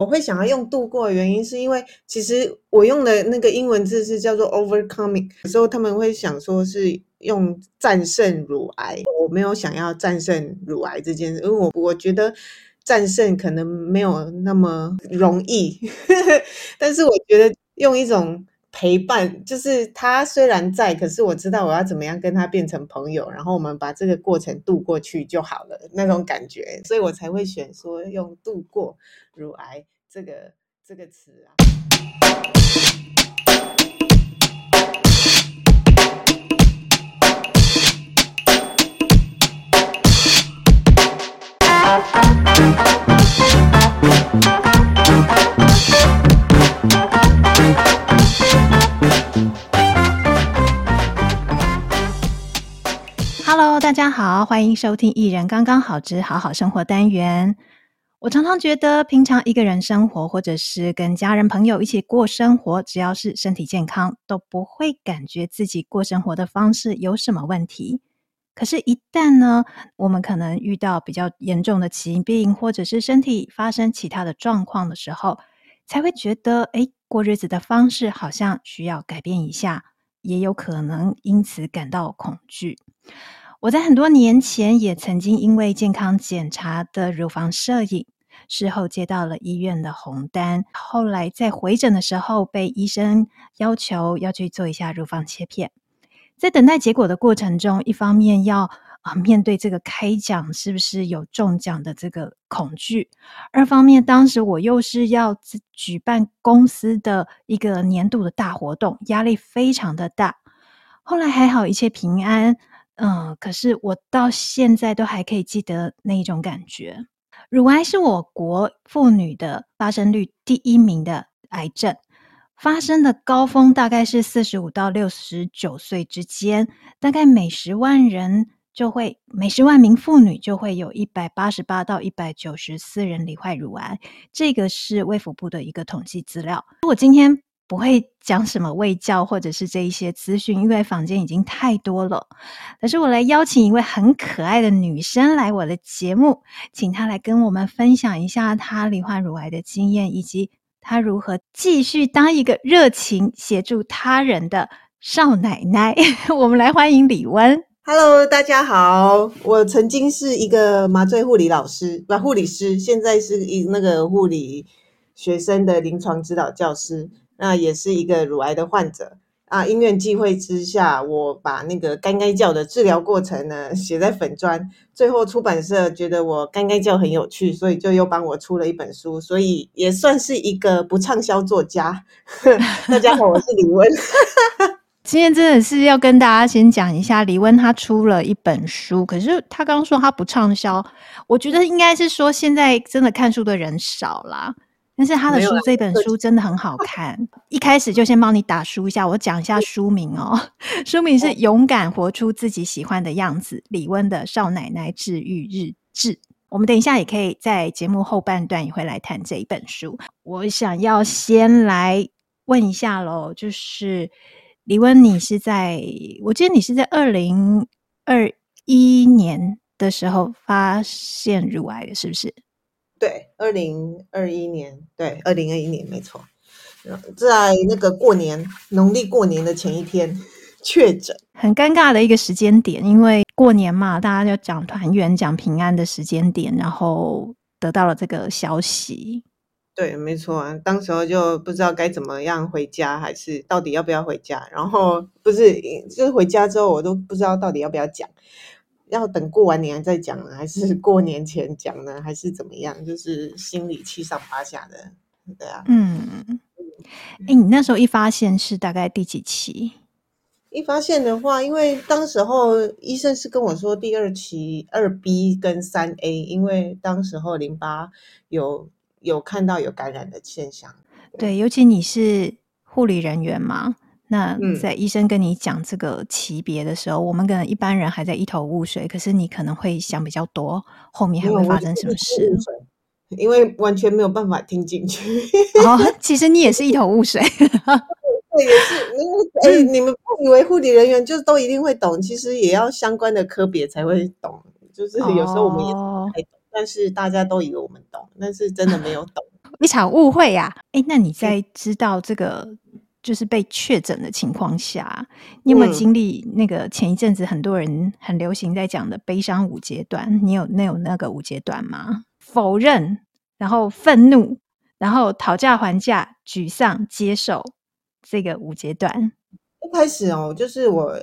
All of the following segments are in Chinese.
我会想要用度过的原因是因为其实我用的那个英文字是叫做 overcoming， 有时候他们会想说是用战胜乳癌，我没有想要战胜乳癌这件事，因为我觉得战胜可能没有那么容易但是我觉得用一种陪伴，就是他虽然在，可是我知道我要怎么样跟他变成朋友，然后我们把这个过程度过去就好了，那种感觉，所以我才会选说用度过乳癌这个词啊。Hello， 大家好，欢迎收听《一人刚刚好之好好生活》单元。我常常觉得，平常一个人生活，或者是跟家人朋友一起过生活，只要是身体健康，都不会感觉自己过生活的方式有什么问题。可是，一旦呢，我们可能遇到比较严重的疾病，或者是身体发生其他的状况的时候，才会觉得，过日子的方式好像需要改变一下，也有可能因此感到恐惧。我在很多年前也曾经因为健康检查的乳房摄影，事后接到了医院的红单，后来在回诊的时候被医生要求要去做一下乳房切片。在等待结果的过程中，一方面要面对这个开奖是不是有中奖的这个恐惧，二方面当时我又是要举办公司的一个年度的大活动，压力非常的大。后来还好一切平安，可是我到现在都还可以记得那一种感觉。乳癌是我国妇女的发生率第一名的癌症，发生的高峰大概是45到69岁之间，大概每10万人就会，每10万名妇女就会有188到194人罹患乳癌，这个是卫福部的一个统计资料。我今天不会讲什么卫教或者是这一些资讯，因为坊间已经太多了。可是我来邀请一位很可爱的女生来我的节目，请她来跟我们分享一下她罹患乳癌的经验，以及她如何继续当一个热情协助他人的少奶奶。我们来欢迎李温。Hello， 大家好，我曾经是一个麻醉护理师，现在是那个护理学生的临床指导教师。那也是一个乳癌的患者啊，因缘际会之下，我把那个干干叫的治疗过程呢写在粉专，最后出版社觉得我干干叫很有趣，所以就又帮我出了一本书，所以也算是一个不畅销作家。大家好，我是李温。今天真的是要跟大家先讲一下，李温他出了一本书，可是他刚说他不畅销，我觉得应该是说现在真的看书的人少啦。但是他的书，这本书真的很好看。一开始就先帮你打书一下，我讲一下书名哦。书名是《勇敢活出自己喜欢的样子》，李温的少奶奶治愈日志。我们等一下也可以在节目后半段也会来谈这一本书。我想要先来问一下咯，就是李温，我记得你是在2021年的时候发现乳癌的，是不是？对，2021年，没错，在那个过年，农历过年的前一天确诊，很尴尬的一个时间点，因为过年嘛，大家就讲团圆、讲平安的时间点，然后得到了这个消息。对，没错啊，当时候就不知道该怎么样回家，还是到底要不要回家，然后不是，就是回家之后我都不知道到底要不要讲。要等过完年再讲呢，还是过年前讲呢，还是怎么样？就是心里七上八下的，对啊。你那时候一发现是大概第几期？一发现的话，因为当时候医生是跟我说第二期2B跟3A， 因为当时候淋巴有看到有感染的现象。对，尤其你是护理人员嘛。那在医生跟你讲这个级别的时候，我们可能一般人还在一头雾水，可是你可能会想比较多，后面还会发生什么事？因为完全没有办法听进去。其实你也是一头雾水。对，也是。你们不以为护理人员就都一定会懂，其实也要相关的科别才会懂。就是有时候我们也不太懂，但是大家都以为我们懂，但是真的没有懂。一场误会呀、啊。哎，那你在知道这个就是被确诊的情况下，你有没有经历那个前一阵子很多人很流行在讲的悲伤五阶段？你有那个五阶段吗？否认，然后愤怒，然后讨价还价，沮丧，接受，这个五阶段。一开始哦，就是我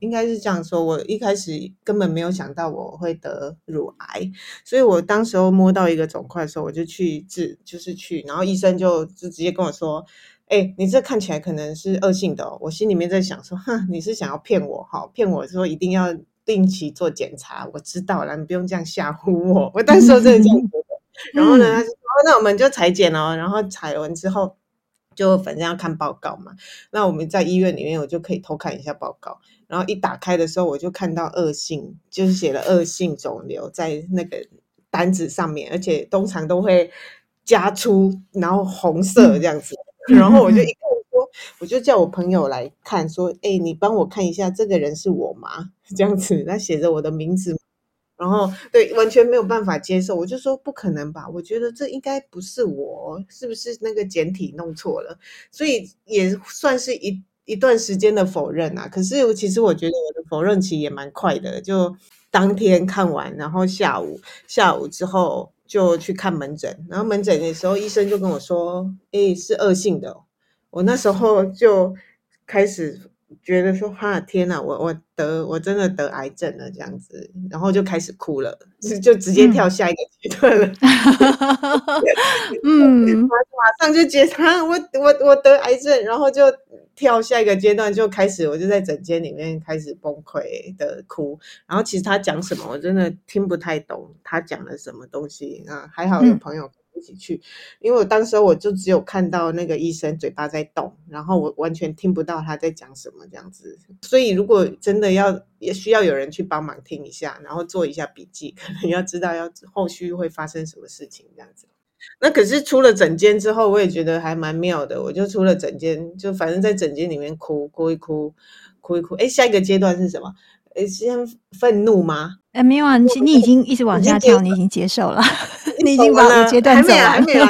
应该是这样说，我一开始根本没有想到我会得乳癌，所以我当时候摸到一个肿块的时候，我就去治，就是去，然后医生就直接跟我说，欸，你这看起来可能是恶性的哦。我心里面在想说，哼，你是想要骗我，好，骗我说一定要定期做检查，我知道了，你不用这样吓唬我。我当时真的这样觉得。然后呢，他就说，那我们就采检哦，然后采完之后就反正要看报告嘛，那我们在医院里面我就可以偷看一下报告，然后一打开的时候我就看到恶性，就是写了恶性肿瘤在那个单子上面，而且通常都会加粗，然后红色这样子。然后我就一看说，我就叫我朋友来看说，欸，你帮我看一下这个人是我吗？这样子，他写着我的名字，然后对，完全没有办法接受。我就说不可能吧，我觉得这应该不是我，是不是那个简体弄错了？所以也算是一段时间的否认啊。可是其实我觉得我的否认期也蛮快的，就当天看完，然后下午之后就去看门诊，然后门诊的时候医生就跟我说，欸，是恶性的哦。我那时候就开始觉得说，哈，天哪，我真的得癌症了这样子，然后就开始哭了，就直接跳下一个阶段了。马上就觉得我得癌症，然后就跳下一个阶段，就开始我就在诊间里面开始崩溃的哭。然后其实他讲什么我真的听不太懂，他讲了什么东西啊？还好有朋友一起去，因为我当时我就只有看到那个医生嘴巴在动，然后我完全听不到他在讲什么这样子。所以如果真的也需要有人去帮忙听一下，然后做一下笔记，可能要知道后续会发生什么事情这样子。那可是出了诊间之后，我也觉得还蛮妙的。我就出了诊间，就反正在诊间里面哭一哭。哎，下一个阶段是什么？哎，先愤怒吗？哎，没有啊，你已经一直往下跳，你已经接受了，你已经把阶段走完了。还没有，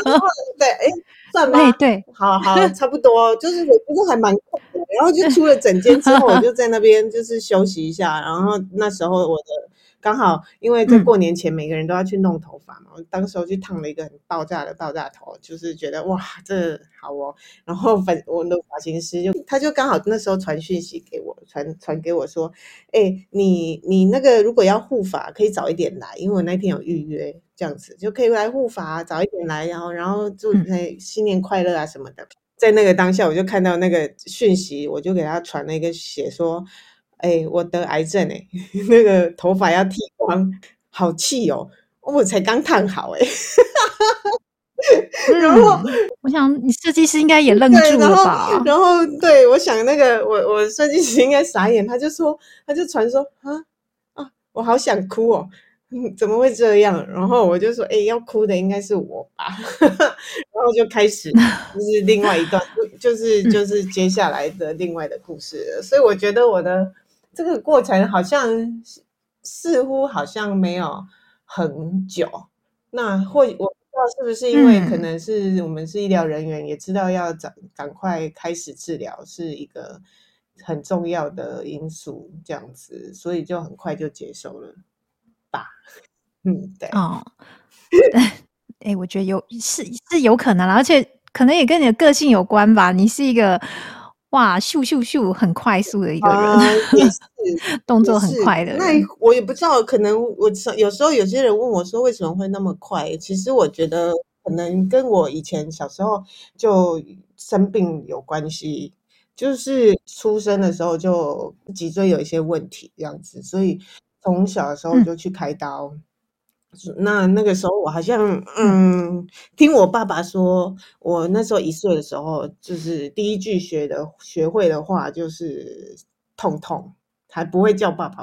对，哎，算吧，对，好，差不多，就是我觉得还蛮快的。然后就出了诊间之后，我就在那边就是休息一下。然后那时候我的。刚好因为在过年前每个人都要去弄头发嘛，我当时候去烫了一个很爆炸头，就是觉得哇这好哦。然后我的发型师他就刚好那时候传讯息给我，传给我说，欸，你那个如果要护发可以早一点来，因为我那天有预约这样子，就可以来护发，早一点来，然后祝你新年快乐啊什么的。在那个当下我就看到那个讯息，我就给他传了一个写说，欸，我得癌症欸，那个头发要剃光，好气哦，我才刚烫好欸。然后我想你设计师应该也愣住了吧。然后对，我想那个我设计师应该傻眼，他就传说啊，我好想哭哦，怎么会这样？然后我就说，欸，要哭的应该是我吧。然后就开始就是另外一段，就是接下来的另外的故事了。所以我觉得我的这个过程好像似乎好像没有很久。那或我不知道是不是因为可能是我们是医疗人员，也知道要赶快开始治疗是一个很重要的因素这样子，所以就很快就接受了。对哦。欸，我觉得是有可能啦，而且可能也跟你的个性有关吧。你是一个哇咻很快速的一个人，动作很快的人。那我也不知道，可能我有时候有些人问我说为什么会那么快，其实我觉得可能跟我以前小时候就生病有关系，就是出生的时候就脊椎有一些问题这样子，所以从小的时候就去开刀。那个时候我好像听我爸爸说，我那时候1岁的时候，就是第一句学会的话就是痛，还不会叫爸爸。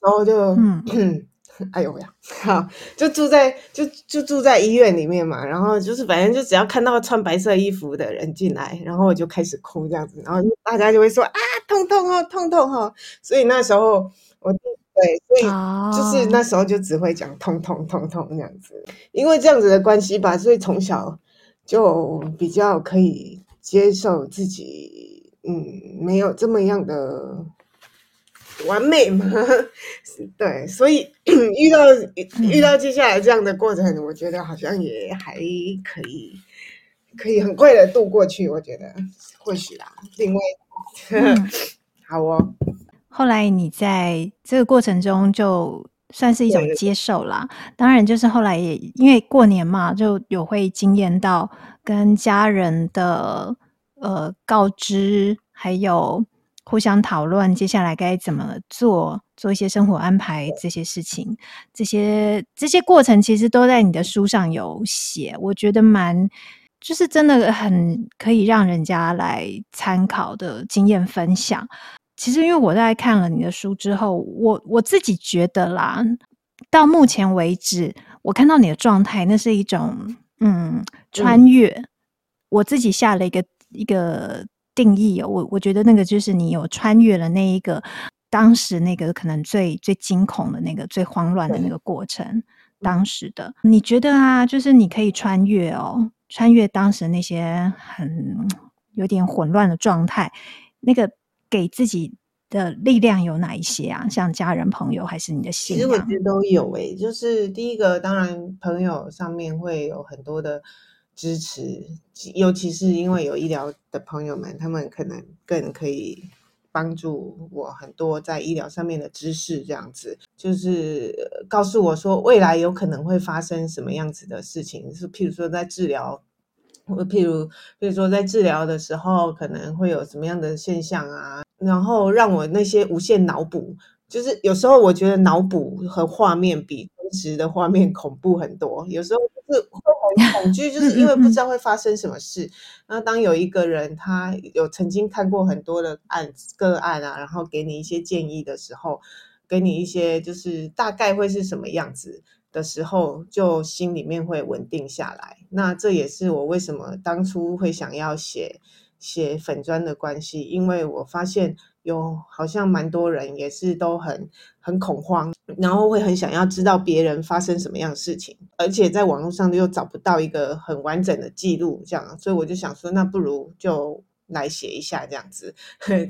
那时候就哎呦呀，好，就住在医院里面嘛，然后就是反正就只要看到穿白色衣服的人进来，然后我就开始哭这样子，然后大家就会说啊痛哦，所以那时候我对，所以就是那时候就只会讲通通通通那样子，因为这样子的关系吧，所以从小就比较可以接受自己，没有这么样的完美嘛。对，所以遇到接下来这样的过程，我觉得好像也还可以很快的度过去，我觉得或许啦。另外好哦，后来你在这个过程中就算是一种接受啦，当然就是后来也因为过年嘛，就有会经验到跟家人的告知，还有互相讨论接下来该怎么做一些生活安排，这些事情这些过程其实都在你的书上有写，我觉得蛮就是真的很可以让人家来参考的经验分享。其实因为我在看了你的书之后，我自己觉得啦，到目前为止我看到你的状态，那是一种穿越。我自己下了一个定义哦，我觉得那个就是你有穿越了那一个当时那个可能最惊恐的那个最慌乱的那个过程，当时的你觉得啊，就是你可以穿越当时那些很有点混乱的状态，那个给自己的力量有哪一些啊？像家人、朋友，还是你的信仰？其实我觉得都有就是第一个，当然朋友上面会有很多的支持，尤其是因为有医疗的朋友们，他们可能更可以帮助我很多在医疗上面的知识，这样子就是告诉我说未来有可能会发生什么样子的事情，是譬如说在治疗，譬如说在治疗的时候可能会有什么样的现象啊，然后让我那些无限脑补，就是有时候我觉得脑补和画面比真实的画面恐怖很多，有时候就是会很恐惧，就是因为不知道会发生什么事。那当有一个人他有曾经看过很多的个案啊，然后给你一些建议的时候，给你一些就是大概会是什么样子的时候，就心里面会稳定下来。那这也是我为什么当初会想要写粉专的关系，因为我发现有好像蛮多人也是都很恐慌，然后会很想要知道别人发生什么样的事情，而且在网络上又找不到一个很完整的记录，这样，所以我就想说，那不如就来写一下这样子。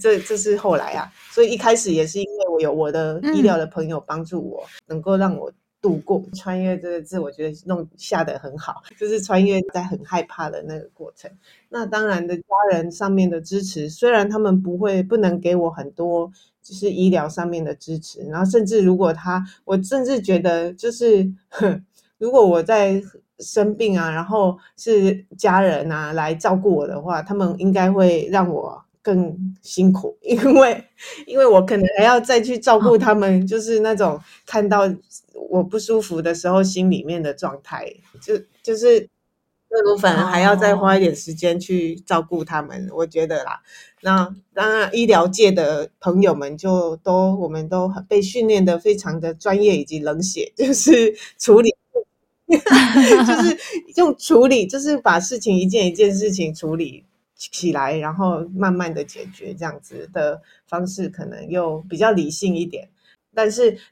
这是后来啊，所以一开始也是因为我有我的医疗的朋友帮助我，能够让我度过穿越这个字，我觉得弄下得很好，就是穿越在很害怕的那个过程。那当然的，家人上面的支持，虽然他们不能给我很多就是医疗上面的支持，然后甚至如果我甚至觉得就是如果我在生病啊，然后是家人啊来照顾我的话，他们应该会让我更辛苦，因为我可能还要再去照顾他们，就是那种看到我不舒服的时候心里面的状态，就是我反而还要再花一点时间去照顾他们，我觉得啦。那当然医疗界的朋友们就我们都被训练得非常的专业以及冷血，就是处理就是用处理，就是把事情一件一件事情处理起来，然后慢慢的解决，这样子的方式可能又比较理性一点。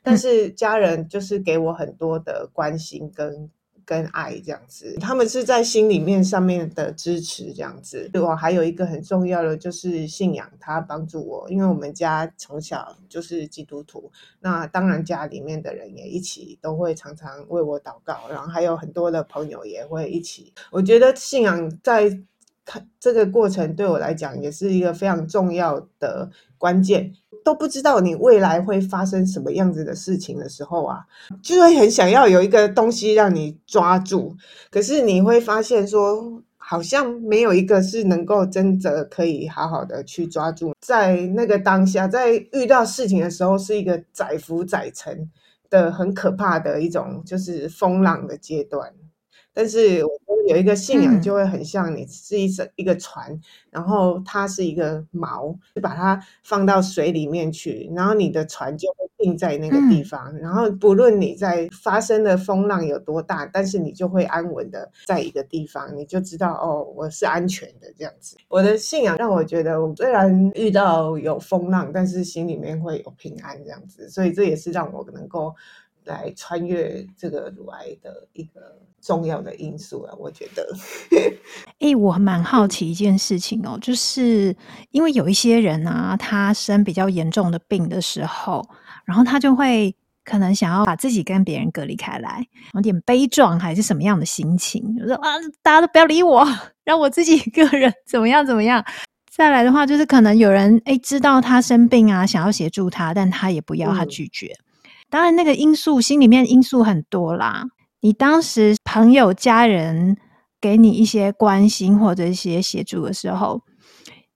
但是家人就是给我很多的关心跟爱，这样子，他们是在心里面上面的支持，这样子。我还有一个很重要的就是信仰，他帮助我，因为我们家从小就是基督徒，那当然家里面的人也一起都会常常为我祷告，然后还有很多的朋友也会一起。我觉得信仰在这个过程对我来讲也是一个非常重要的关键。都不知道你未来会发生什么样子的事情的时候啊，就会很想要有一个东西让你抓住，可是你会发现说好像没有一个是能够真的可以好好的去抓住。在那个当下，在遇到事情的时候，是一个载浮载沉的很可怕的一种就是风浪的阶段。但是我觉得有一个信仰就嗯会很像你是一个船，然后它是一个锚，就把它放到水里面去，然后你的船就会定在那个地嗯方，然后不论你在发生的风浪有多大，但是你就会安稳的在一个地方，你就知道哦，我是安全的这样子。我的信仰让我觉得，我虽然遇到有风浪，但是心里面会有平安这样子，所以这也是让我能够来穿越这个乳癌的一个重要的因素啊，我觉得。诶，我蛮好奇一件事情哦，就是因为有一些人啊，他生比较严重的病的时候，然后他就会可能想要把自己跟别人隔离开来，有点悲壮还是什么样的心情，就说啊，大家都不要理我，让我自己一个人怎么样怎么样。再来的话，就是可能有人知道他生病啊，想要协助他，但他也不要，他嗯拒绝。当然，那个因素心里面因素很多啦。你当时朋友、家人给你一些关心或者一些协助的时候，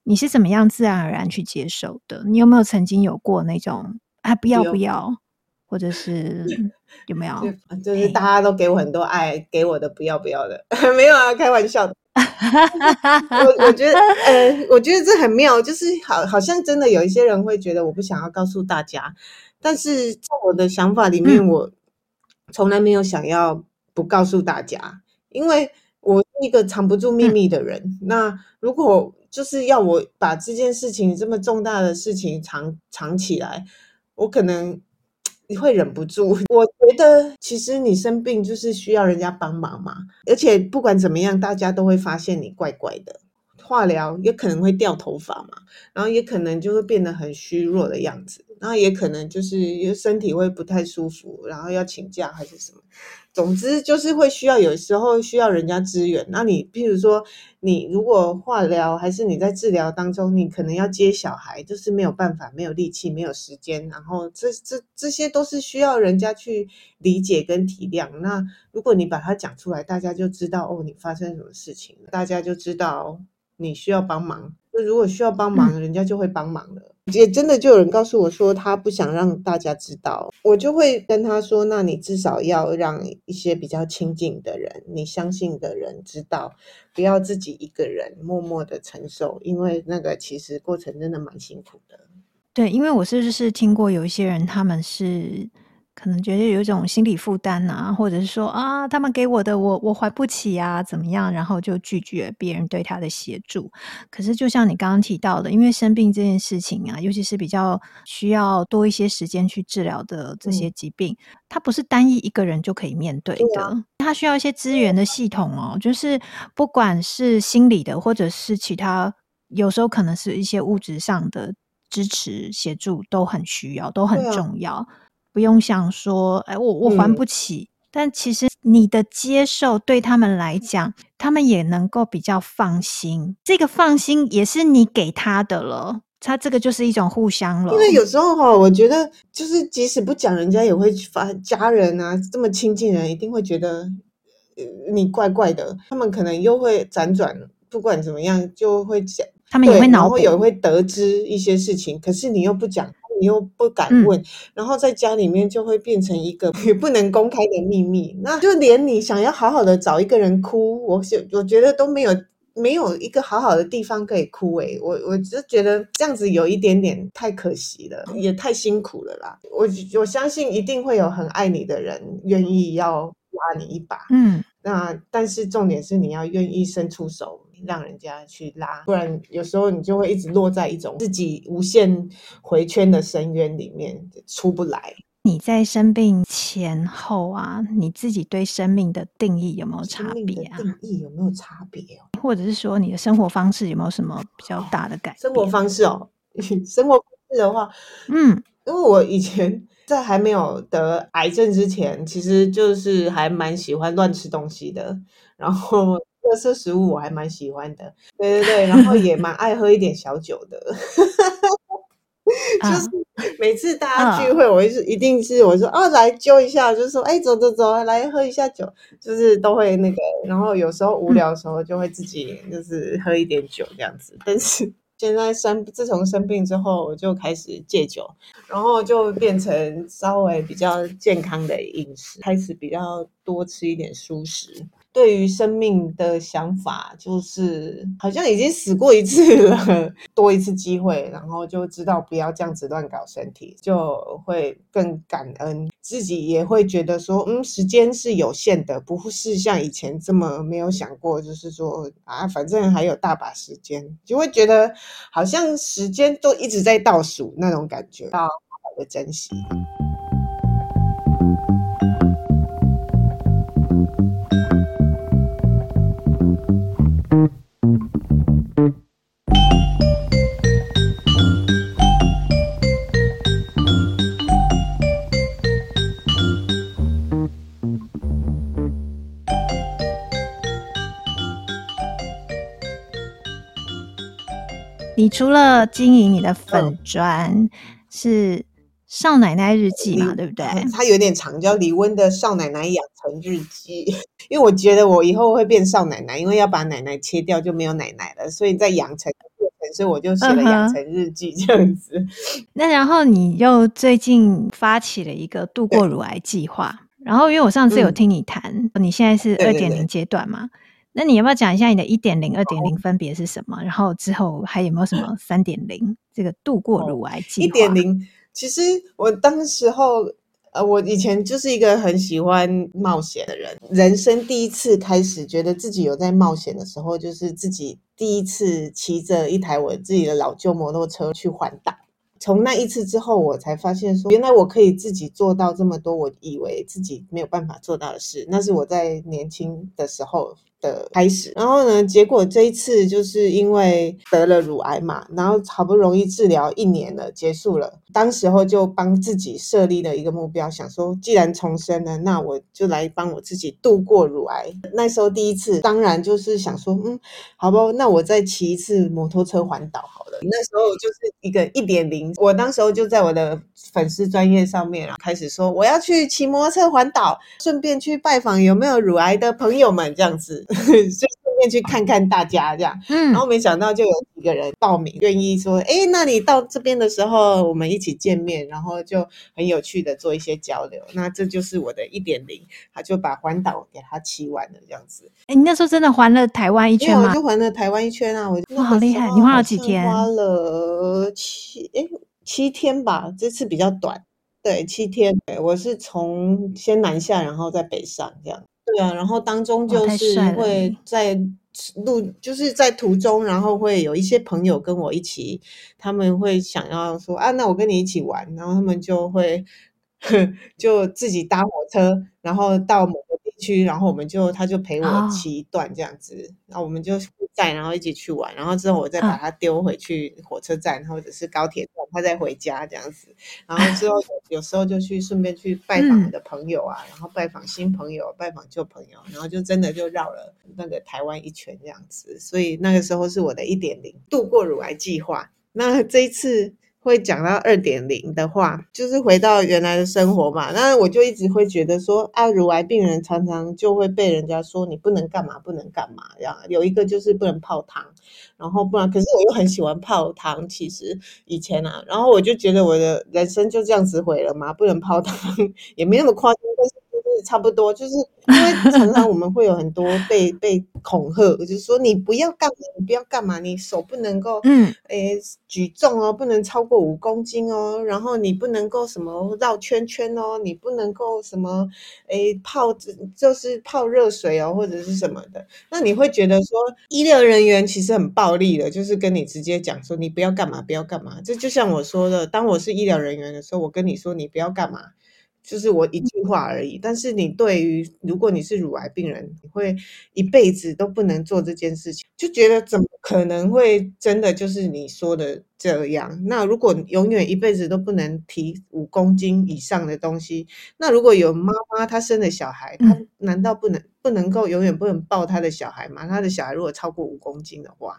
你是怎么样自然而然去接受的？你有没有曾经有过那种啊不要不有。要，或者是有没有？就是大嘿，家都给我很多爱，给我的不要不要的，没有啊，开玩笑的。我觉得，我觉得这很妙，就是好像真的有一些人会觉得我不想要告诉大家，但是在我的想法里面，嗯我从来没有想要不告诉大家，因为我是一个藏不住秘嗯密的人。那如果就是要我把这件事情这么重大的事情藏起来，我可能 会忍不住。我觉得其实你生病就是需要人家帮忙嘛，而且不管怎么样，大家都会发现你怪怪的。化疗也可能会掉头发嘛，然后也可能就会变得很虚弱的样子，然后也可能就是因为身体会不太舒服，然后要请假还是什么。总之就是会需要有时候需要人家支援。那你譬如说，你如果化疗还是你在治疗当中，你可能要接小孩，就是没有办法，没有力气，没有时间，然后这些都是需要人家去理解跟体谅。那如果你把它讲出来，大家就知道哦，你发生什么事情了，大家就知道你需要帮忙。那如果需要帮嗯忙，人家就会帮忙了。也真的就有人告诉我说，他不想让大家知道，我就会跟他说，那你至少要让一些比较亲近的人、你相信的人知道，不要自己一个人默默的承受，因为那个其实过程真的蛮辛苦的。对，因为我是不是听过有一些人，他们是可能觉得有一种心理负担啊，或者是说啊，他们给我的我还不起啊，怎么样，然后就拒绝别人对他的协助。可是就像你刚刚提到的，因为生病这件事情啊，尤其是比较需要多一些时间去治疗的这些嗯，疾病，它不是单一一个人就可以面对对啊，的，它需要一些资源的系统哦，就是不管是心理的，或者是其他，有时候可能是一些物质上的支持协助都很需要，都很对啊，重要。不用想说，哎，我还嗯，不起，但其实你的接受对他们来讲，他们也能够比较放心，这个放心也是你给他的了，他这个就是一种互相因为了。有时候哈，我觉得就是即使不讲，人家也会发家人啊，这么亲近的人一定会觉得，你怪怪的。他们可能又会辗转，不管怎么样就会讲，他们也会对，然脑后也补，会得知一些事情，可是你又不讲，你又不敢嗯，问，然后在家里面就会变成一个 也不能公开的秘密。那就连你想要好好的找一个人哭，我觉得都没有一个好好的地方可以哭诶、我就觉得这样子有一点点太可惜了，也太辛苦了啦。我相信一定会有很爱你的人愿意要拉你一把，嗯，那但是重点是你要愿意伸出手，让人家去拉，不然有时候你就会一直落在一种自己无限回圈的深渊里面出不来。你在生病前后啊，你自己对生命的定义有没有生差命别的定啊？义有没有差别哦？或者是说你的生活方式有没有什么比较大的改生活变？方式哦，生活方式的话，嗯因为我以前在还没有得癌症之前，其实就是还蛮喜欢乱吃东西的，然后垃圾食物我还蛮喜欢的，对，然后也蛮爱喝一点小酒的。就是啊每次大家聚啊，会，我一定是我说啊，来揪一下，就说哎，走走走，来喝一下酒，就是都会那个，然后有时候无嗯聊的时候就会自己就是喝一点酒这样子。但是现在自从生病之后，我就开始戒酒，然后就变成稍微比较健康的饮食，开始比较多吃一点蔬食。对于生命的想法就是好像已经死过一次了，多一次机会，然后就知道不要这样子乱搞身体，就会更感恩，自己也会觉得说时间是有限的，不是像以前这么没有想过，就是说反正还有大把时间，就会觉得好像时间都一直在倒数那种感觉，要好好的珍惜。你除了经营你的粉专是少奶奶日记嘛，对不对？它有点长，叫李温的少奶奶养成日记。因为我觉得我以后会变少奶奶，因为要把奶奶切掉就没有奶奶了，所以在养成的过程，所以我就写了养成日记这样子。那然后你又最近发起了一个度过乳癌计划，然后因为我上次有听你谈，你现在是 2.0 阶段嘛，对对对，那你要不要讲一下你的 1.0、2.0 分别是什么？然后之后还有没有什么 3.0 这个度过乳癌计划？ 1.0 其实我当时候我以前就是一个很喜欢冒险的人，人生第一次开始觉得自己有在冒险的时候，就是自己第一次骑着一台我自己的老旧摩托车去环岛。从那一次之后，我才发现说，原来我可以自己做到这么多我以为自己没有办法做到的事，那是我在年轻的时候的开始。然后呢，结果这一次就是因为得了乳癌嘛，然后好不容易治疗1年了，结束了，当时候就帮自己设立了一个目标，想说既然重生了，那我就来帮我自己度过乳癌。那时候第一次当然就是想说好吧，那我再骑一次摩托车环岛好了。那时候就是一个 1.0， 我当时候就在我的粉丝专页上面开始说，我要去骑摩托车环岛，顺便去拜访有没有乳癌的朋友们这样子，就顺便去看看大家这样。然后没想到就有几个人报名，愿意说那你到这边的时候我们一起见面，然后就很有趣的做一些交流。那这就是我的 1.0， 他就把环岛给他骑完了这样子。你那时候真的环了台湾一圈吗？我就环了台湾一圈啊。我好厉害。你花了几天？花了七天吧，这次比较短。对，7天。我是从先南下然后再北上这样。对啊，然后当中就是会在路，就是在途中，然后会有一些朋友跟我一起，他们会想要说那我跟你一起玩，然后他们就会就自己搭火车，然后到某个地区，然后我们就他就陪我骑一段这样子，然后我们就在然后一起去玩，然后之后我再把它丢回去火车站或者是高铁站，他再回家这样子。然后之后有时候就去顺便去拜访我的朋友啊，然后拜访新朋友，拜访旧朋友，然后就真的就绕了那个台湾一圈这样子。所以那个时候是我的 1.0 度过乳癌计划。那这一次会讲到 2.0 的话，就是回到原来的生活嘛。那我就一直会觉得说乳癌病人常常就会被人家说你不能干嘛不能干嘛这样，有一个就是不能泡汤，然后不然可是我又很喜欢泡汤，其实以前然后我就觉得我的人生就这样子毁了嘛，不能泡汤也没那么夸张，但是就是差不多，就是因为常常我们会有很多被恐吓，就是说你不要干嘛你不要干嘛，你手不能够举重不能超过5公斤然后你不能够什么绕圈圈你不能够什么泡热水或者是什么的。那你会觉得说医疗人员其实很暴力的，就是跟你直接讲说你不要干嘛不要干嘛。这就像我说的，当我是医疗人员的时候，我跟你说你不要干嘛，就是我一句话而已。但是你对于如果你是乳癌病人，你会一辈子都不能做这件事情，就觉得怎么可能会真的就是你说的这样。那如果永远一辈子都不能提5公斤以上的东西，那如果有妈妈她生的小孩，她难道不能够永远不能抱她的小孩吗？她的小孩如果超过5公斤的话，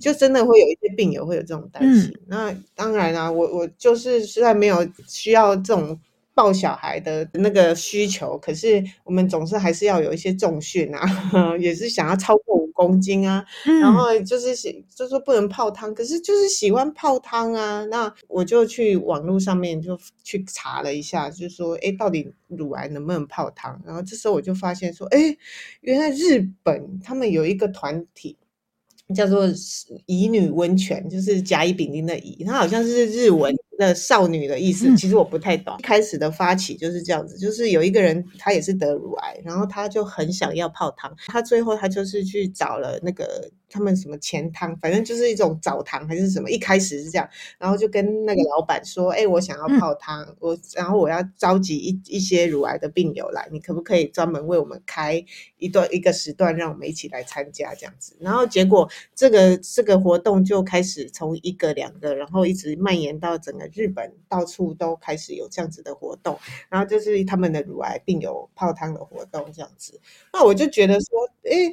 就真的会有一些病友会有这种担心。那当然我就是虽然没有需要这种抱小孩的那个需求，可是我们总是还是要有一些重训啊，也是想要超过5公斤啊，然嗯后就是说不能泡汤，可是就是喜欢泡汤啊。那我就去网络上面就去查了一下，就说到底乳癌能不能泡汤？然后这时候我就发现说，原来日本他们有一个团体，叫做乙女温泉，就是甲乙丙丁的乙，它好像是日文的少女的意思。嗯其实我不太懂。一开始的发起就是这样子，就是有一个人他也是得乳癌，然后他就很想要泡汤，他最后他就是去找了那个他们什么钱汤，反正就是一种澡堂还是什么，一开始是这样，然后就跟那个老板说，我想要嗯泡汤，然后我要召集一些乳癌的病友来，你可不可以专门为我们开一个时段，让我们一起来参加这样子？然后结果这个活动就开始从一个2个，然后一直蔓延到整个日本，到处都开始有这样子的活动，然后就是他们的乳癌病友泡汤的活动这样子。那我就觉得说，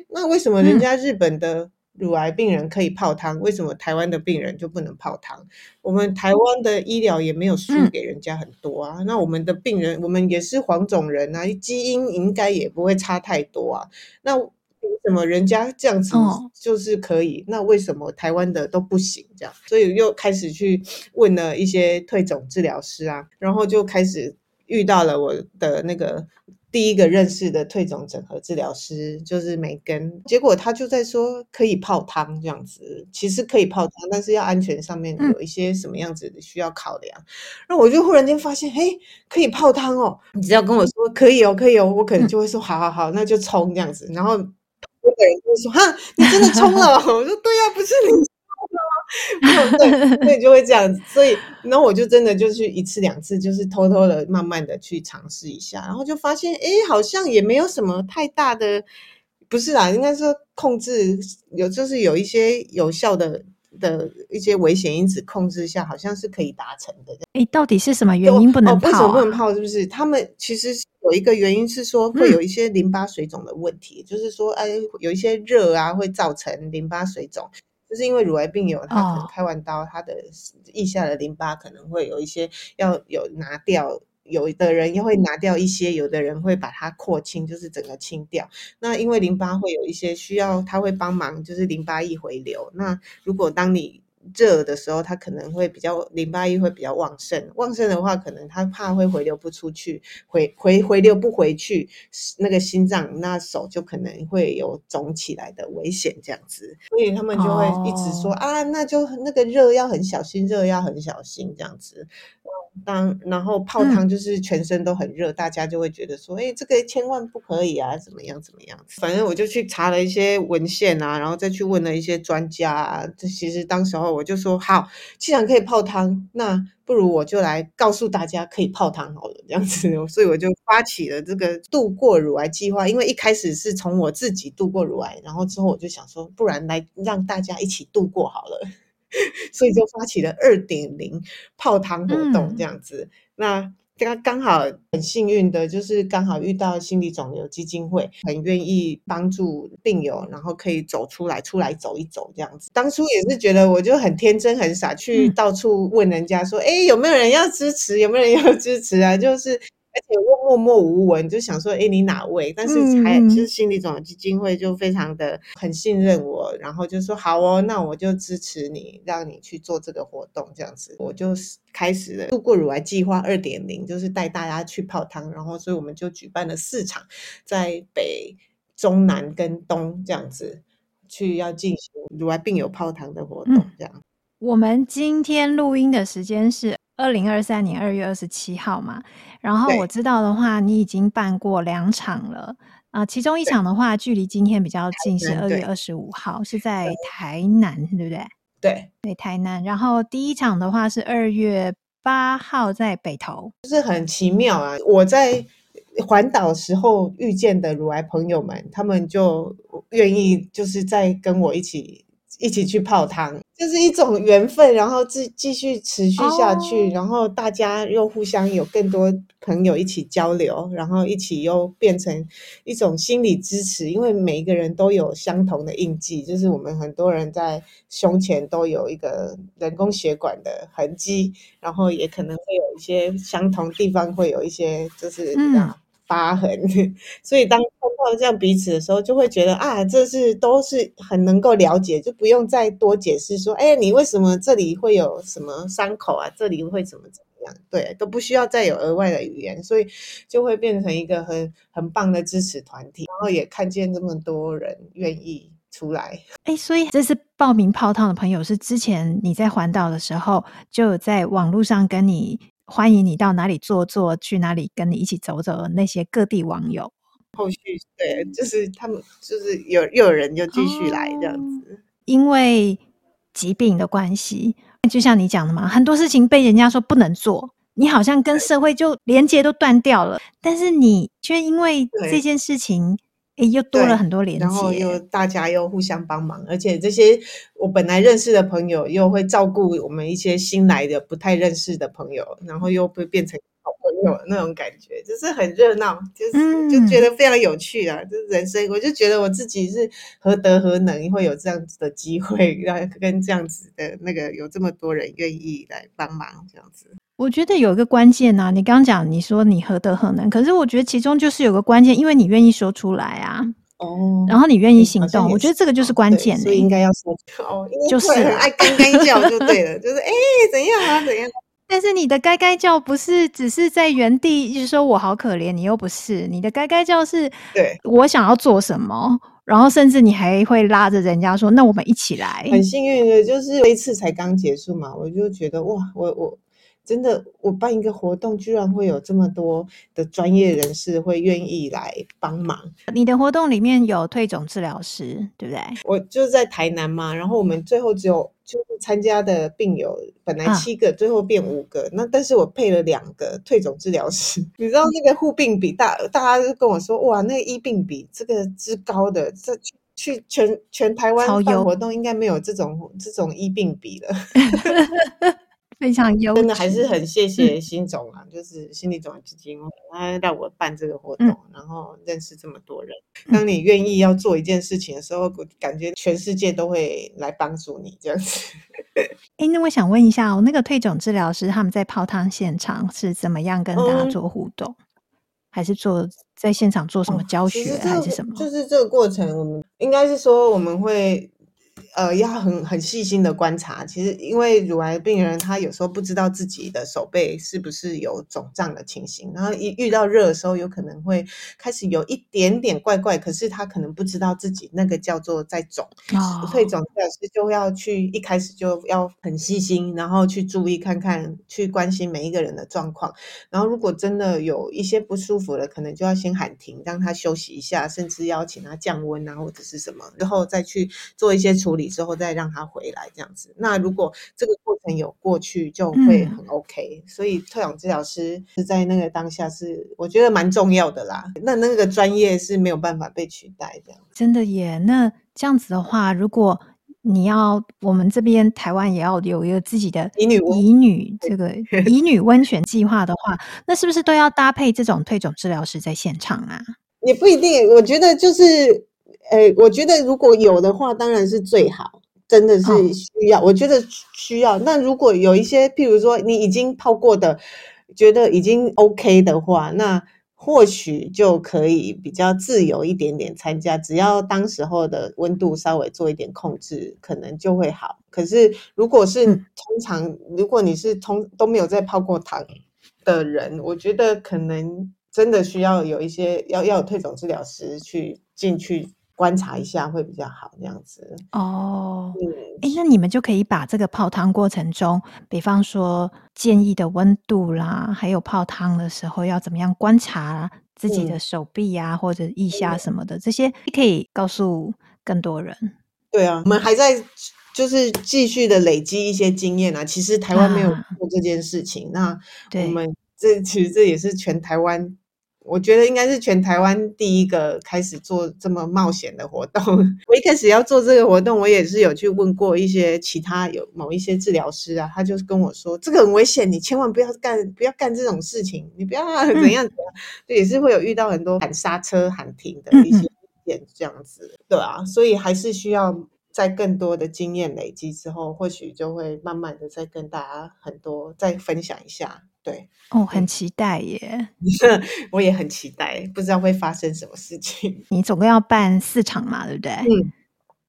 那为什么人嗯家日本的乳癌病人可以泡汤，为什么台湾的病人就不能泡汤？我们台湾的医疗也没有输嗯给人家很多啊。那我们的病人，我们也是黄种人啊，基因应该也不会差太多啊。那凭什么人家这样子哦就是可以？那为什么台湾的都不行？这样，所以又开始去问了一些退肿治疗师啊，然后就开始遇到了我的那个第一个认识的退肿整合治疗师，就是梅根。结果他就在说可以泡汤这样子，其实可以泡汤，但是要安全上面嗯有一些什么样子的需要考量。那我就忽然间发现，可以泡汤哦！你只要跟我说可以哦，可以哦，我可能嗯就会说好，那就冲这样子。然后有的人就会说哈，你真的冲了哦？我说对呀、不是你没有对，所以就会这样子。所以，然后我就真的就去1次2次，就是偷偷的、慢慢的去尝试一下，然后就发现，好像也没有什么太大的，不是啦，应该说控制就是有一些有效的一些危险因子控制下，好像是可以达成的。到底是什么原就因不能为什泡么不能啊？泡？是不是他们其实是有一个原因是说会有嗯一些淋巴水肿的问题，就是说有一些热啊会造成淋巴水肿，就是因为乳癌病友他可能哦开完刀，他的腋下的淋巴可能会有一些要有拿掉。有的人也会拿掉一些，有的人会把它扩清，就是整个清掉。那因为淋巴会有一些需要，它会帮忙，就是淋巴液回流。那如果当你热的时候，它可能会比较淋巴液会比较旺盛，旺盛的话，可能它怕会回流不出去，回流不回去，那个心脏那手就可能会有肿起来的危险这样子，所以他们就会一直说哦啊，那就那个热要很小心，热要很小心这样子。然后泡嗯汤就是全身都很热，大家就会觉得说，这个千万不可以啊，怎么样怎么样。反正我就去查了一些文献啊，然后再去问了一些专家啊。这其实当时候我就说，好，既然可以泡汤，那不如我就来告诉大家可以泡汤好了，这样子。所以我就发起了这个度过乳癌计划，因为一开始是从我自己度过乳癌，然后之后我就想说，不然来让大家一起度过好了。所以就发起了2.0泡汤活动这嗯样子。那刚好很幸运的，就是刚好遇到心理肿瘤基金会，很愿意帮助病友，然后可以走出来走一走这样子。当初也是觉得我就很天真很傻，去嗯到处问人家说，有没有人要支持？有没有人要支持啊？就是。而且又默默无闻，就想说，你哪位？但是还就嗯是嗯心理肿瘤基金会就非常的很信任我，然后就说好哦，那我就支持你，让你去做这个活动，这样子，我就是开始了度过乳癌计划2.0，就是带大家去泡汤，然后所以我们就举办了4场，在北、中、南跟东这样子去要进行乳癌病友泡汤的活嗯。动，这样。我们今天录音的时间是2023年2月27号嘛，然后我对知道的话，你已经办过2场了啊、其中一对，场的话，距离今天比较近，是二月对二十五号，是在台南，对不对？对。对，台南。然后第一场的话是2月8号在北投。就是很奇妙啊！我在环岛时候遇见的乳癌朋友们，他们就愿意就是在跟我一起一起去泡汤，就是一种缘分，然后继续持续下去、然后大家又互相有更多朋友一起交流，然后一起又变成一种心理支持，因为每一个人都有相同的印记，就是我们很多人在胸前都有一个人工血管的痕迹，然后也可能会有一些相同地方会有一些就是疤痕，所以当碰到这样彼此的时候，就会觉得啊，这是都是很能够了解，就不用再多解释说，哎，你为什么这里会有什么伤口啊？这里会怎么样？对，都不需要再有额外的语言，所以就会变成一个很棒的支持团体。然后也看见这么多人愿意出来，哎，所以这次报名泡汤的朋友是之前你在环岛的时候就有在网络上跟你。欢迎你到哪里坐，去哪里跟你一起走走的那些各地网友。后续对，就是他们就是又有人就继续来这样子。因为疾病的关系，就像你讲的嘛，很多事情被人家说不能做，你好像跟社会就连接都断掉了，但是你却因为这件事情又多了很多连接，然后又大家又互相帮忙，而且这些我本来认识的朋友又会照顾我们一些新来的不太认识的朋友，然后又会变成好朋友，那种感觉就是很热闹，就是就觉得非常有趣啊！就是人生，我就觉得我自己是何德何能会有这样子的机会，跟这样子的那个有这么多人愿意来帮忙这样子。我觉得有一个关键啊，你刚讲你说你何德何能，可是我觉得其中就是有个关键，因为你愿意说出来啊，然后你愿意行动，我觉得这个就是关键、所以应该要说就是很爱该该叫就对了，就是怎样啊怎样。但是你的该该叫不是只是在原地一直说我好可怜，你又不是，你的该该叫是对我想要做什么。然后甚至你还会拉着人家说，那我们一起来。很幸运的就是这一次才刚结束嘛，我就觉得哇，我真的，我办一个活动居然会有这么多的专业人士会愿意来帮忙。你的活动里面有退肿治疗师对不对？我就是在台南嘛，然后我们最后只有就是参加的病友本来7个、最后变5个，那但是我配了2个退肿治疗师。你知道那个护病比大家就跟我说，哇，那个医病比这个之高的，这去全台湾办活动应该没有这种医病比了。非常优，真的还是很谢谢心总啊，就是心理总监基金会，他让我办这个活动，然后认识这么多人。当你愿意要做一件事情的时候，感觉全世界都会来帮助你这样子。那我想问一下那个退肿治疗师他们在泡汤现场是怎么样跟大家做互动？还是在现场做什么教学、还是什么？就是这个过程，我们应该是说我们会。要很细心的观察，其实因为乳癌病人他有时候不知道自己的手背是不是有肿胀的情形，然后一遇到热的时候有可能会开始有一点点怪怪，可是他可能不知道自己那个叫做在肿。退肿治疗师就要去一开始就要很细心，然后去注意看看，去关心每一个人的状况，然后如果真的有一些不舒服了，可能就要先喊停让他休息一下，甚至要请他降温啊或者是什么，然后再去做一些处理之后再让他回来这样子。那如果这个过程有过去就会很 OK、所以退肿治疗师是在那个当下是我觉得蛮重要的啦，那个专业是没有办法被取代这样。真的耶，那这样子的话，如果你要我们这边台湾也要有一个自己的乙女这个乙女温泉计划的话，那是不是都要搭配这种退肿治疗师在现场啊？也不一定，我觉得就是我觉得如果有的话当然是最好，真的是需要、我觉得需要。那如果有一些譬如说你已经泡过的觉得已经 OK 的话，那或许就可以比较自由一点点参加，只要当时候的温度稍微做一点控制可能就会好。可是如果是通常、如果你是都没有在泡过汤的人，我觉得可能真的需要有一些要有退肿治疗师去进去观察一下会比较好这样子。那你们就可以把这个泡汤过程中，比方说建议的温度啦，还有泡汤的时候要怎么样观察自己的手臂啊，或者腋下什么的，这些可以告诉更多人。对啊，我们还在就是继续的累积一些经验啊，其实台湾没有做这件事情，那我们这其实这也是全台湾我觉得应该是全台湾第一个开始做这么冒险的活动。我一开始要做这个活动，我也是有去问过一些其他有某一些治疗师啊，他就跟我说这个很危险，你千万不要干这种事情，你不要怎样怎样，就也是会有遇到很多喊刹车喊停的一些意见这样子，对啊，所以还是需要在更多的经验累积之后，或许就会慢慢的再跟大家很多再分享一下。对哦，很期待耶我也很期待，不知道会发生什么事情。你总共要办4场嘛，对不对？嗯，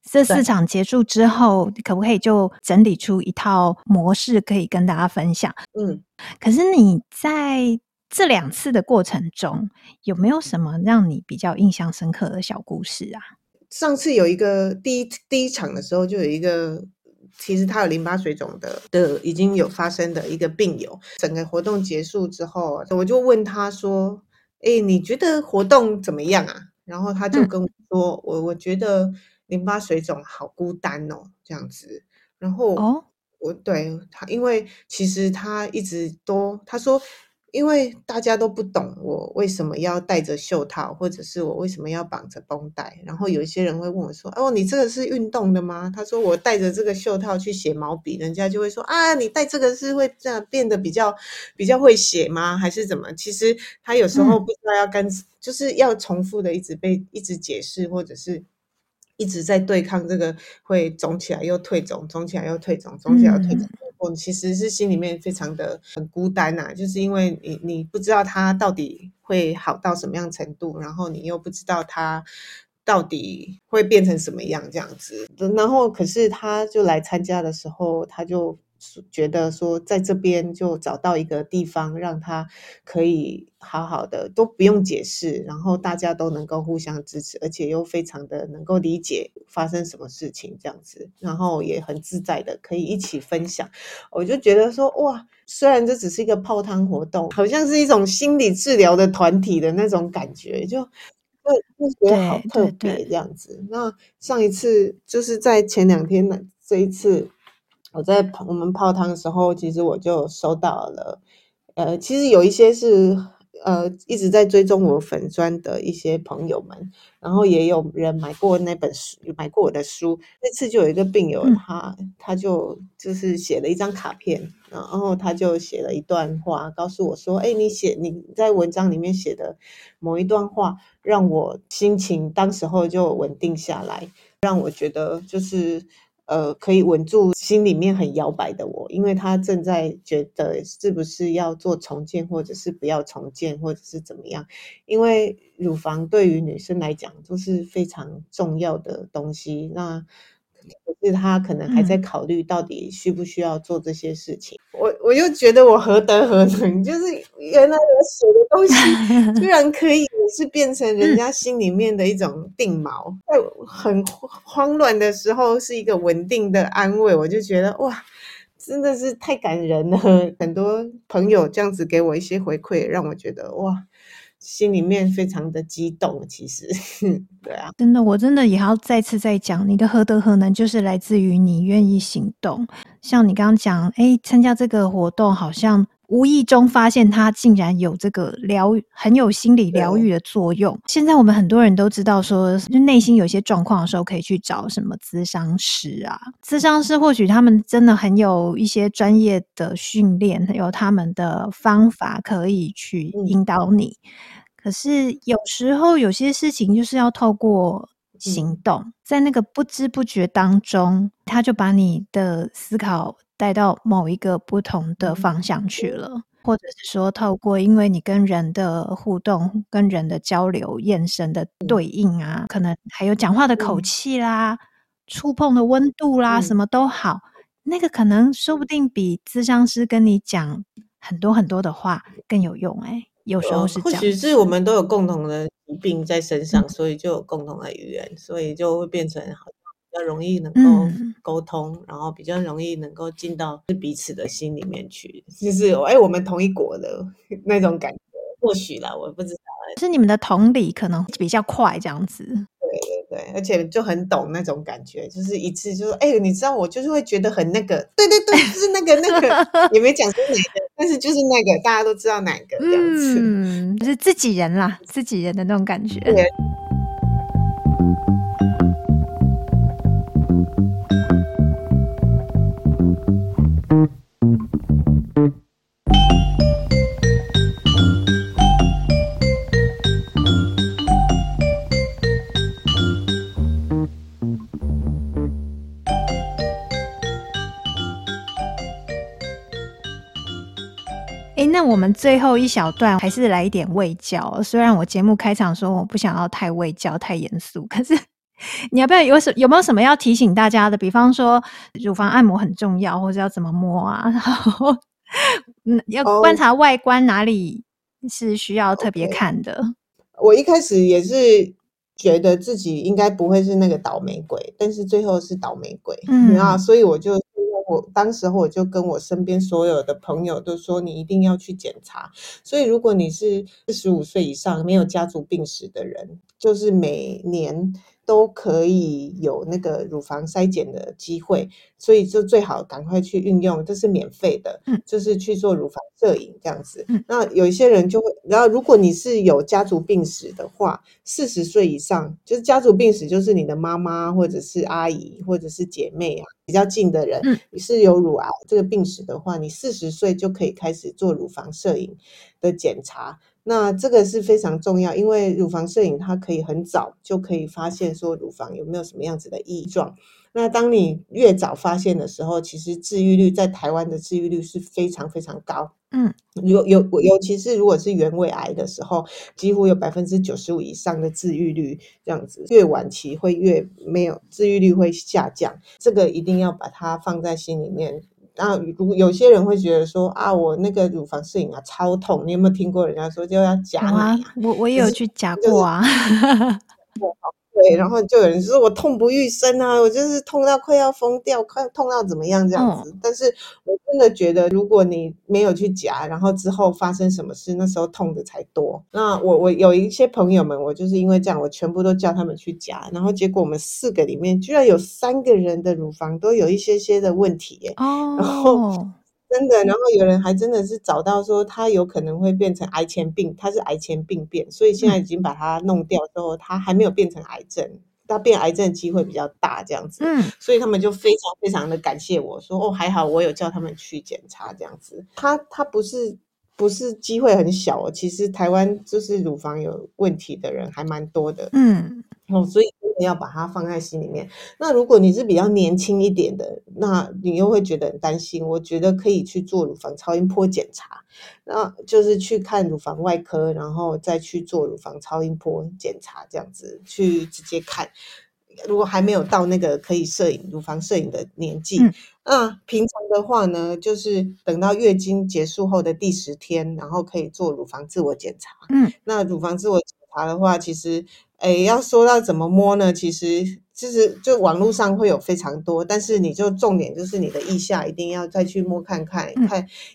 这4场结束之后，可不可以就整理出一套模式可以跟大家分享？嗯，可是你在这2次的过程中，有没有什么让你比较印象深刻的小故事啊？上次有一个第一场的时候，就有一个其实他有淋巴水肿的已经有发生的一个病友，整个活动结束之后，我就问他说你觉得活动怎么样啊？然后他就跟我说、我觉得淋巴水肿好孤单哦，这样子。然后我对他，因为其实他一直都，他说因为大家都不懂我为什么要戴着袖套，或者是我为什么要绑着绷带，然后有一些人会问我说你这个是运动的吗？他说我戴着这个袖套去写毛笔，人家就会说你戴这个是会这样变得比较会写吗？还是怎么？其实他有时候不知道要就是要重复的一直解释，或者是一直在对抗这个会肿起来又退肿，肿起来又退肿，肿起来又退肿。我其实是心里面非常的很孤单啊，就是因为你不知道他到底会好到什么样程度，然后你又不知道他到底会变成什么样这样子。然后可是他就来参加的时候，他就觉得说在这边就找到一个地方让他可以好好的都不用解释，然后大家都能够互相支持，而且又非常的能够理解发生什么事情这样子，然后也很自在的可以一起分享。我就觉得说哇，虽然这只是一个泡汤活动，好像是一种心理治疗的团体的那种感觉，就觉得好特别这样子。那上一次就是在前2天呢，这一次我在我们泡汤的时候，其实我就收到了其实有一些是一直在追踪我粉专的一些朋友们，然后也有人买过我的书。那次就有一个病友，他就是写了一张卡片，然后他就写了一段话告诉我说你在文章里面写的某一段话让我心情当时候就稳定下来，让我觉得就是可以稳住心里面很摇摆的我，因为他正在觉得是不是要做重建，或者是不要重建，或者是怎么样。因为乳房对于女生来讲就是非常重要的东西，那是他可能还在考虑到底需不需要做这些事情。我就觉得我何德何能，就是原来我写的东西居然可以是变成人家心里面的一种定锚，在很慌乱的时候是一个稳定的安慰。我就觉得哇，真的是太感人了。很多朋友这样子给我一些回馈，让我觉得哇，心里面非常的激动。其实对啊，真的，我真的也要再讲，你的何德何能就是来自于你愿意行动。像你刚刚讲参加这个活动，好像无意中发现它竟然有这个很有心理疗愈的作用。现在我们很多人都知道说，就内心有些状况的时候可以去找什么咨商师啊，咨商师或许他们真的很有一些专业的训练，有他们的方法可以去引导你。可是有时候有些事情就是要透过行动，在那个不知不觉当中，他就把你的思考带到某一个不同的方向去了，或者是说透过因为你跟人的互动、跟人的交流、眼神的对应啊，可能还有讲话的口气啦、触碰的温度啦，什么都好，那个可能说不定比咨商师跟你讲很多很多的话更有用。有时候是这样，或许是我们都有共同的疾病在身上，所以就有共同的语言，所以就会变成比较容易能够沟通，然后比较容易能够进到彼此的心里面去，就是我们同一国的那种感觉，或许啦，我不知道。是你们的同理可能比较快这样子。对对对，而且就很懂那种感觉，就是一次就是你知道我就是会觉得很那个，对对对，就是那个也没讲是哪个，但是就是那个大家都知道哪个这样子，就是自己人啦，自己人的那种感觉。对。那我们最后一小段还是来一点卫教，虽然我节目开场说我不想要太卫教太严肃，可是你要不要有没有什么要提醒大家的，比方说乳房按摩很重要，或者要怎么摸啊，然后要观察外观哪里是需要特别看的。我一开始也是觉得自己应该不会是那个倒霉鬼，但是最后是倒霉鬼，所以我当时我就跟我身边所有的朋友都说，你一定要去检查。所以如果你是45岁以上没有家族病史的人，就是每年都可以有那个乳房筛检的机会，所以就最好赶快去运用，这是免费的，就是去做乳房摄影这样子。那有一些人就会，然后如果你是有家族病史的话，40岁以上，就是家族病史就是你的妈妈或者是阿姨或者是姐妹啊，比较近的人，你是有乳癌这个病史的话，你40岁就可以开始做乳房摄影的检查。那这个是非常重要，因为乳房摄影它可以很早就可以发现说乳房有没有什么样子的异状。那当你越早发现的时候，其实治愈率，在台湾的治愈率是非常非常高。尤其是如果是原位癌的时候，几乎有 95% 以上的治愈率这样子，越晚期会越没有，治愈率会下降，这个一定要把它放在心里面。那有些人会觉得说我那个乳房摄影啊超痛，你有没有听过人家说就要夹奶啊？我也有去夹过啊。对，然后就有人说我痛不欲生啊，我就是痛到快要疯掉，快痛到怎么样这样子。但是我真的觉得，如果你没有去夹，然后之后发生什么事，那时候痛的才多。那我有一些朋友们，我就是因为这样，我全部都叫他们去夹，然后结果我们4个里面居然有3个人的乳房都有一些些的问题耶。然后真的，然后有人还真的是找到说他有可能会变成癌前病，他是癌前病变，所以现在已经把它弄掉之后，他还没有变成癌症，他变癌症的机会比较大这样子。所以他们就非常非常的感谢我说还好我有叫他们去检查这样子。他不是机会很小，其实台湾就是乳房有问题的人还蛮多的。所以要把它放在心里面。那如果你是比较年轻一点的，那你又会觉得很担心，我觉得可以去做乳房超音波检查，那就是去看乳房外科，然后再去做乳房超音波检查这样子，去直接看。如果还没有到那个可以摄影乳房摄影的年纪，那平常的话呢，就是等到月经结束后的第10天，然后可以做乳房自我检查。那乳房自我检查的话，其实要说到怎么摸呢，其实就网络上会有非常多，但是你就重点就是你的腋下一定要再去摸看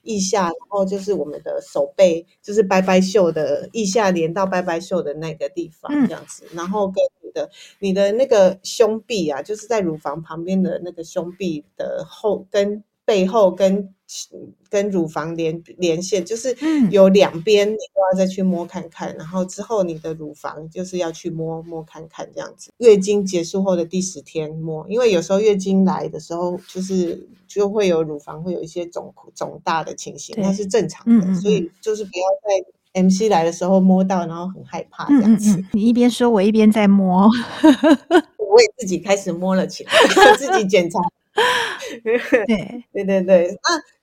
腋下，然后就是我们的手背，就是拜拜袖的腋下连到拜拜袖的那个地方这样子，然后跟你的那个胸壁啊，就是在乳房旁边的那个胸壁的后跟背后跟乳房连线，就是有两边你都要再去摸看看，然后之后你的乳房就是要去摸看看这样子。月经结束后的第10天摸，因为有时候月经来的时候就会有乳房会有一些肿大的情形，那是正常的，所以就是不要再MC 来的时候摸到然后很害怕这样子。你一边说我一边在摸。我也自己开始摸了起来，自己检查。对对对，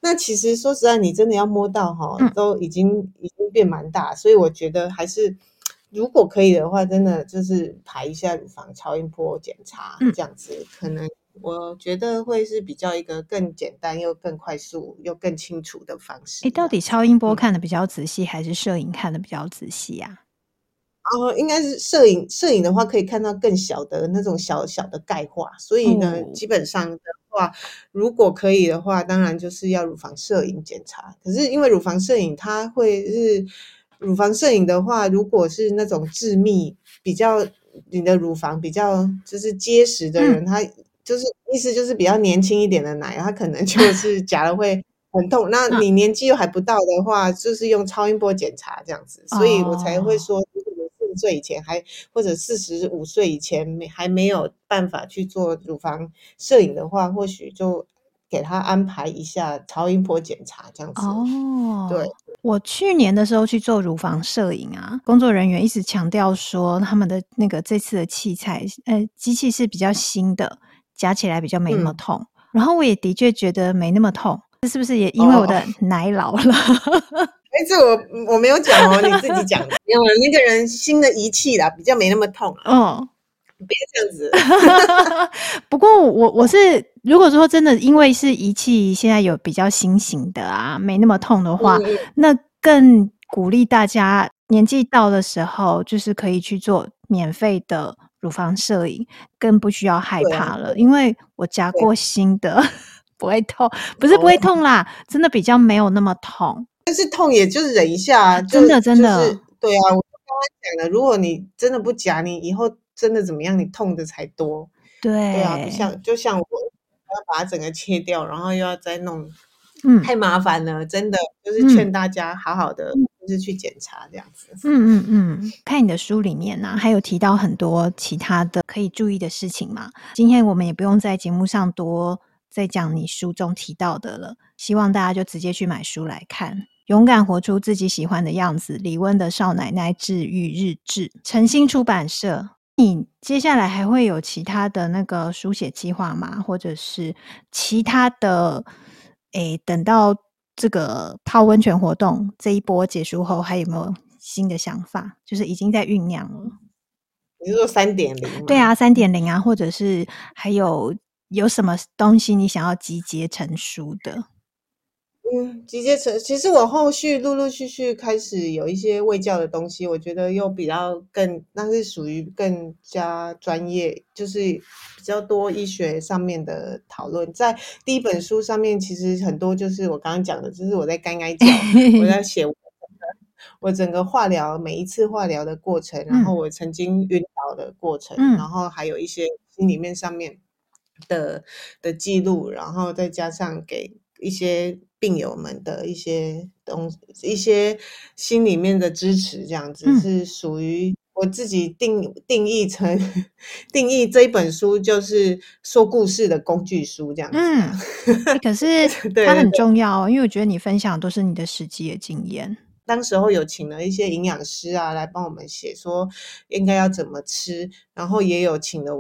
那其实说实在，你真的要摸到都已经变蛮大，所以我觉得还是如果可以的话，真的就是排一下乳房超音波检查这样子，可能我觉得会是比较一个更简单又更快速又更清楚的方式。到底超音波看的比较仔细，还是摄影看的比较仔细啊？应该是摄影的话可以看到更小的那种小小的钙化，所以呢，基本上的话，如果可以的话，当然就是要乳房摄影检查。可是因为乳房摄影它会是乳房摄影的话，如果是那种致密比较你的乳房比较就是结实的人，他就是意思就是比较年轻一点的奶，他可能就是夹了会很痛。那你年纪又还不到的话，就是用超音波检查这样子，所以我才会说，如果40岁以前还或者45岁以前还没有办法去做乳房摄影的话，或许就给他安排一下超音波检查这样子。哦，对，我去年的时候去做乳房摄影啊，工作人员一直强调说他们的那个这次的器材机器是比较新的，夹起来比较没那么痛，然后我也的确觉得没那么痛，这是不是也因为我的奶老了？这我没有讲哦，你自己讲的。没有那个人新的仪器啦，比较没那么痛啊。嗯，别这样子。不过我是如果说真的因为是仪器现在有比较新型的啊，没那么痛的话，那更鼓励大家年纪到的时候就是可以去做免费的乳房摄影，更不需要害怕了，因为我夹过新的不会痛，不是不会痛啦，真的比较没有那么痛，但是痛也就是忍一下啊，真的、就是、对啊，我刚刚讲了，如果你真的不夹，你以后真的怎么样？你痛的才多，对啊，就像我要把它整个切掉，然后又要再弄，太麻烦了，真的就是劝大家好好的就是去检查这样子。看你的书里面啊，还有提到很多其他的可以注意的事情嘛。今天我们也不用在节目上多再讲你书中提到的了，希望大家就直接去买书来看。勇敢活出自己喜欢的样子，李温的少奶奶治愈日志，诚心出版社。你接下来还会有其他的那个书写计划吗？或者是其他的等到这个泡温泉活动这一波结束后，还有没有新的想法？就是已经在酝酿了。你是说 3.0 吗？对啊， 3.0 啊，或者是还有什么东西你想要集结成书的？集结成，其实我后续陆续开始有一些卫教的东西，我觉得又比较更，那是属于更加专业，就是比较多医学上面的讨论。在第一本书上面，其实很多就是我刚刚讲的，就是我在干干叫，我在写我整个化疗，每一次化疗的过程，然后我曾经晕倒的过程，然后还有一些心里面上面的记录，然后再加上给一些病友们的一些东西，一些心里面的支持，这样子，是属于我自己定义这一本书就是说故事的工具书这样子。可是它很重要，因为我觉得你分享都是你的实际的经验。当时候有请了一些营养师啊来帮我们写说应该要怎么吃，然后也有请了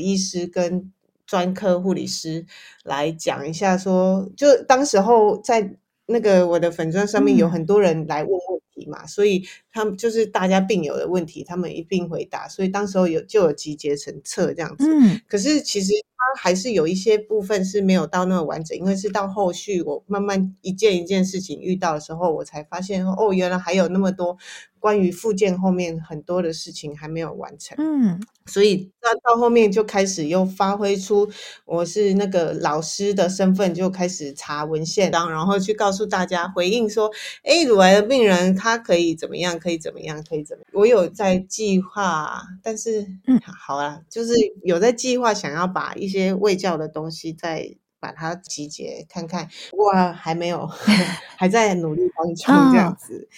医师跟专科护理师来讲一下说，就当时候在那个我的粉专上面有很多人来问问题嘛，所以他们就是大家病友的问题他们一并回答，所以当时候就有集结成册这样子。可是其实它还是有一些部分是没有到那么完整，因为是到后续我慢慢一件一件事情遇到的时候，我才发现哦，原来还有那么多关于复健后面很多的事情还没有完成。所以到后面就开始又发挥出我是那个老师的身份，就开始查文献，然后去告诉大家回应说，乳癌的病人他可以怎么样，可以怎么样，可以怎么样。我有在计划，但是好啊，就是有在计划想要把一些卫教的东西再把它集结看看，不过还没有还在努力当中这样子。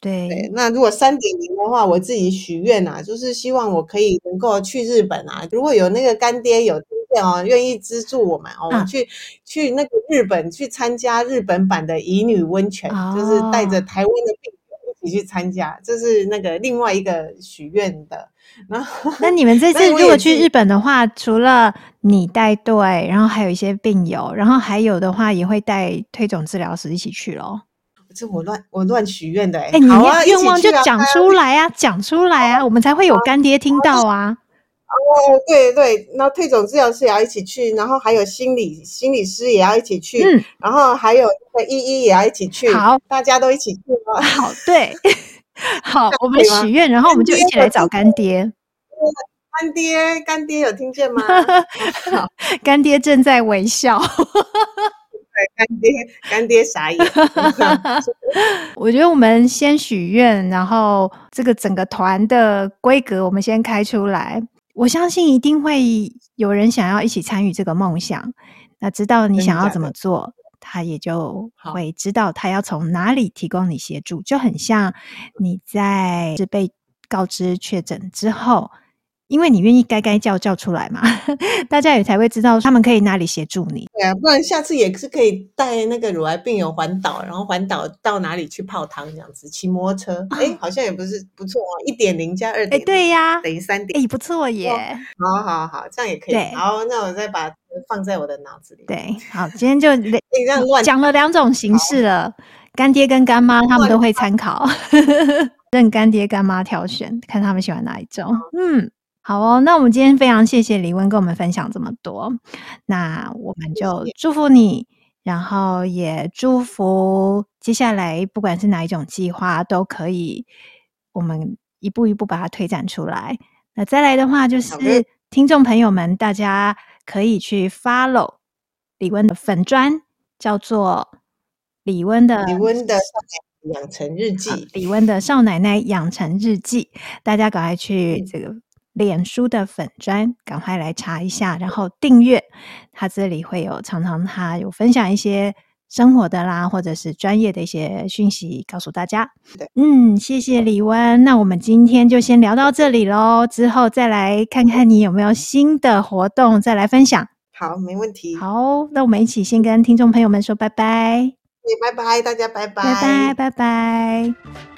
对，那如果 3.0 的话，我自己许愿啊，就是希望我可以能够去日本啊，如果有那个干爹有听见哦，愿意资助我们哦，我去那个日本去参加日本版的乙女温泉，就是带着台湾的病友一起去参加，这是那个另外一个许愿的。然后那你们这次如果去日本的话，除了你带队，然后还有一些病友，然后还有的话也会带推总治疗师一起去咯。这我乱许愿的。你要愿望就讲出来啊，我们才会有干爹听到啊。对，然后推总治疗师也要一起去，然后还有心理师也要一起去，然后还有那个依依也要一起去。好，大家都一起去。好，对，好，我们许愿，然后我们就一起来找干爹。干爹有听见吗？干爹正在微笑。干爹傻眼。我觉得我们先许愿，然后这个整个团的规格我们先开出来，我相信一定会有人想要一起参与这个梦想，那知道你想要怎么做，他也就会知道他要从哪里提供你协助，就很像你在被告知确诊之后，因为你愿意该该叫出来嘛，大家也才会知道他们可以哪里协助你。对啊，不然下次也是可以带那个乳癌病友环岛，然后环岛到哪里去泡汤这样子，骑摩托车，好像也不是不错哦，1.0+2.0，对呀，等于3.0，不错耶。好，这样也可以。然后那我再把放在我的脑子里。对，好，今天就讲了2种形式了，干爹跟干妈他们都会参考，任干爹干妈挑选，看他们喜欢哪一种。好哦，那我们今天非常谢谢李温跟我们分享这么多，那我们就祝福你，然后也祝福接下来不管是哪一种计划都可以，我们一步一步把它推展出来。那再来的话就是听众朋友们，大家可以去 follow 李温的粉专，叫做李温的养成日记，李温的少奶奶养成日记，大家赶快去这个脸书的粉专赶快来查一下，然后订阅他，这里会有常常他有分享一些生活的啦，或者是专业的一些讯息告诉大家。谢谢李温，那我们今天就先聊到这里咯，之后再来看看你有没有新的活动再来分享。好，没问题。好，那我们一起先跟听众朋友们说拜拜。拜拜，大家拜拜。拜拜，拜拜。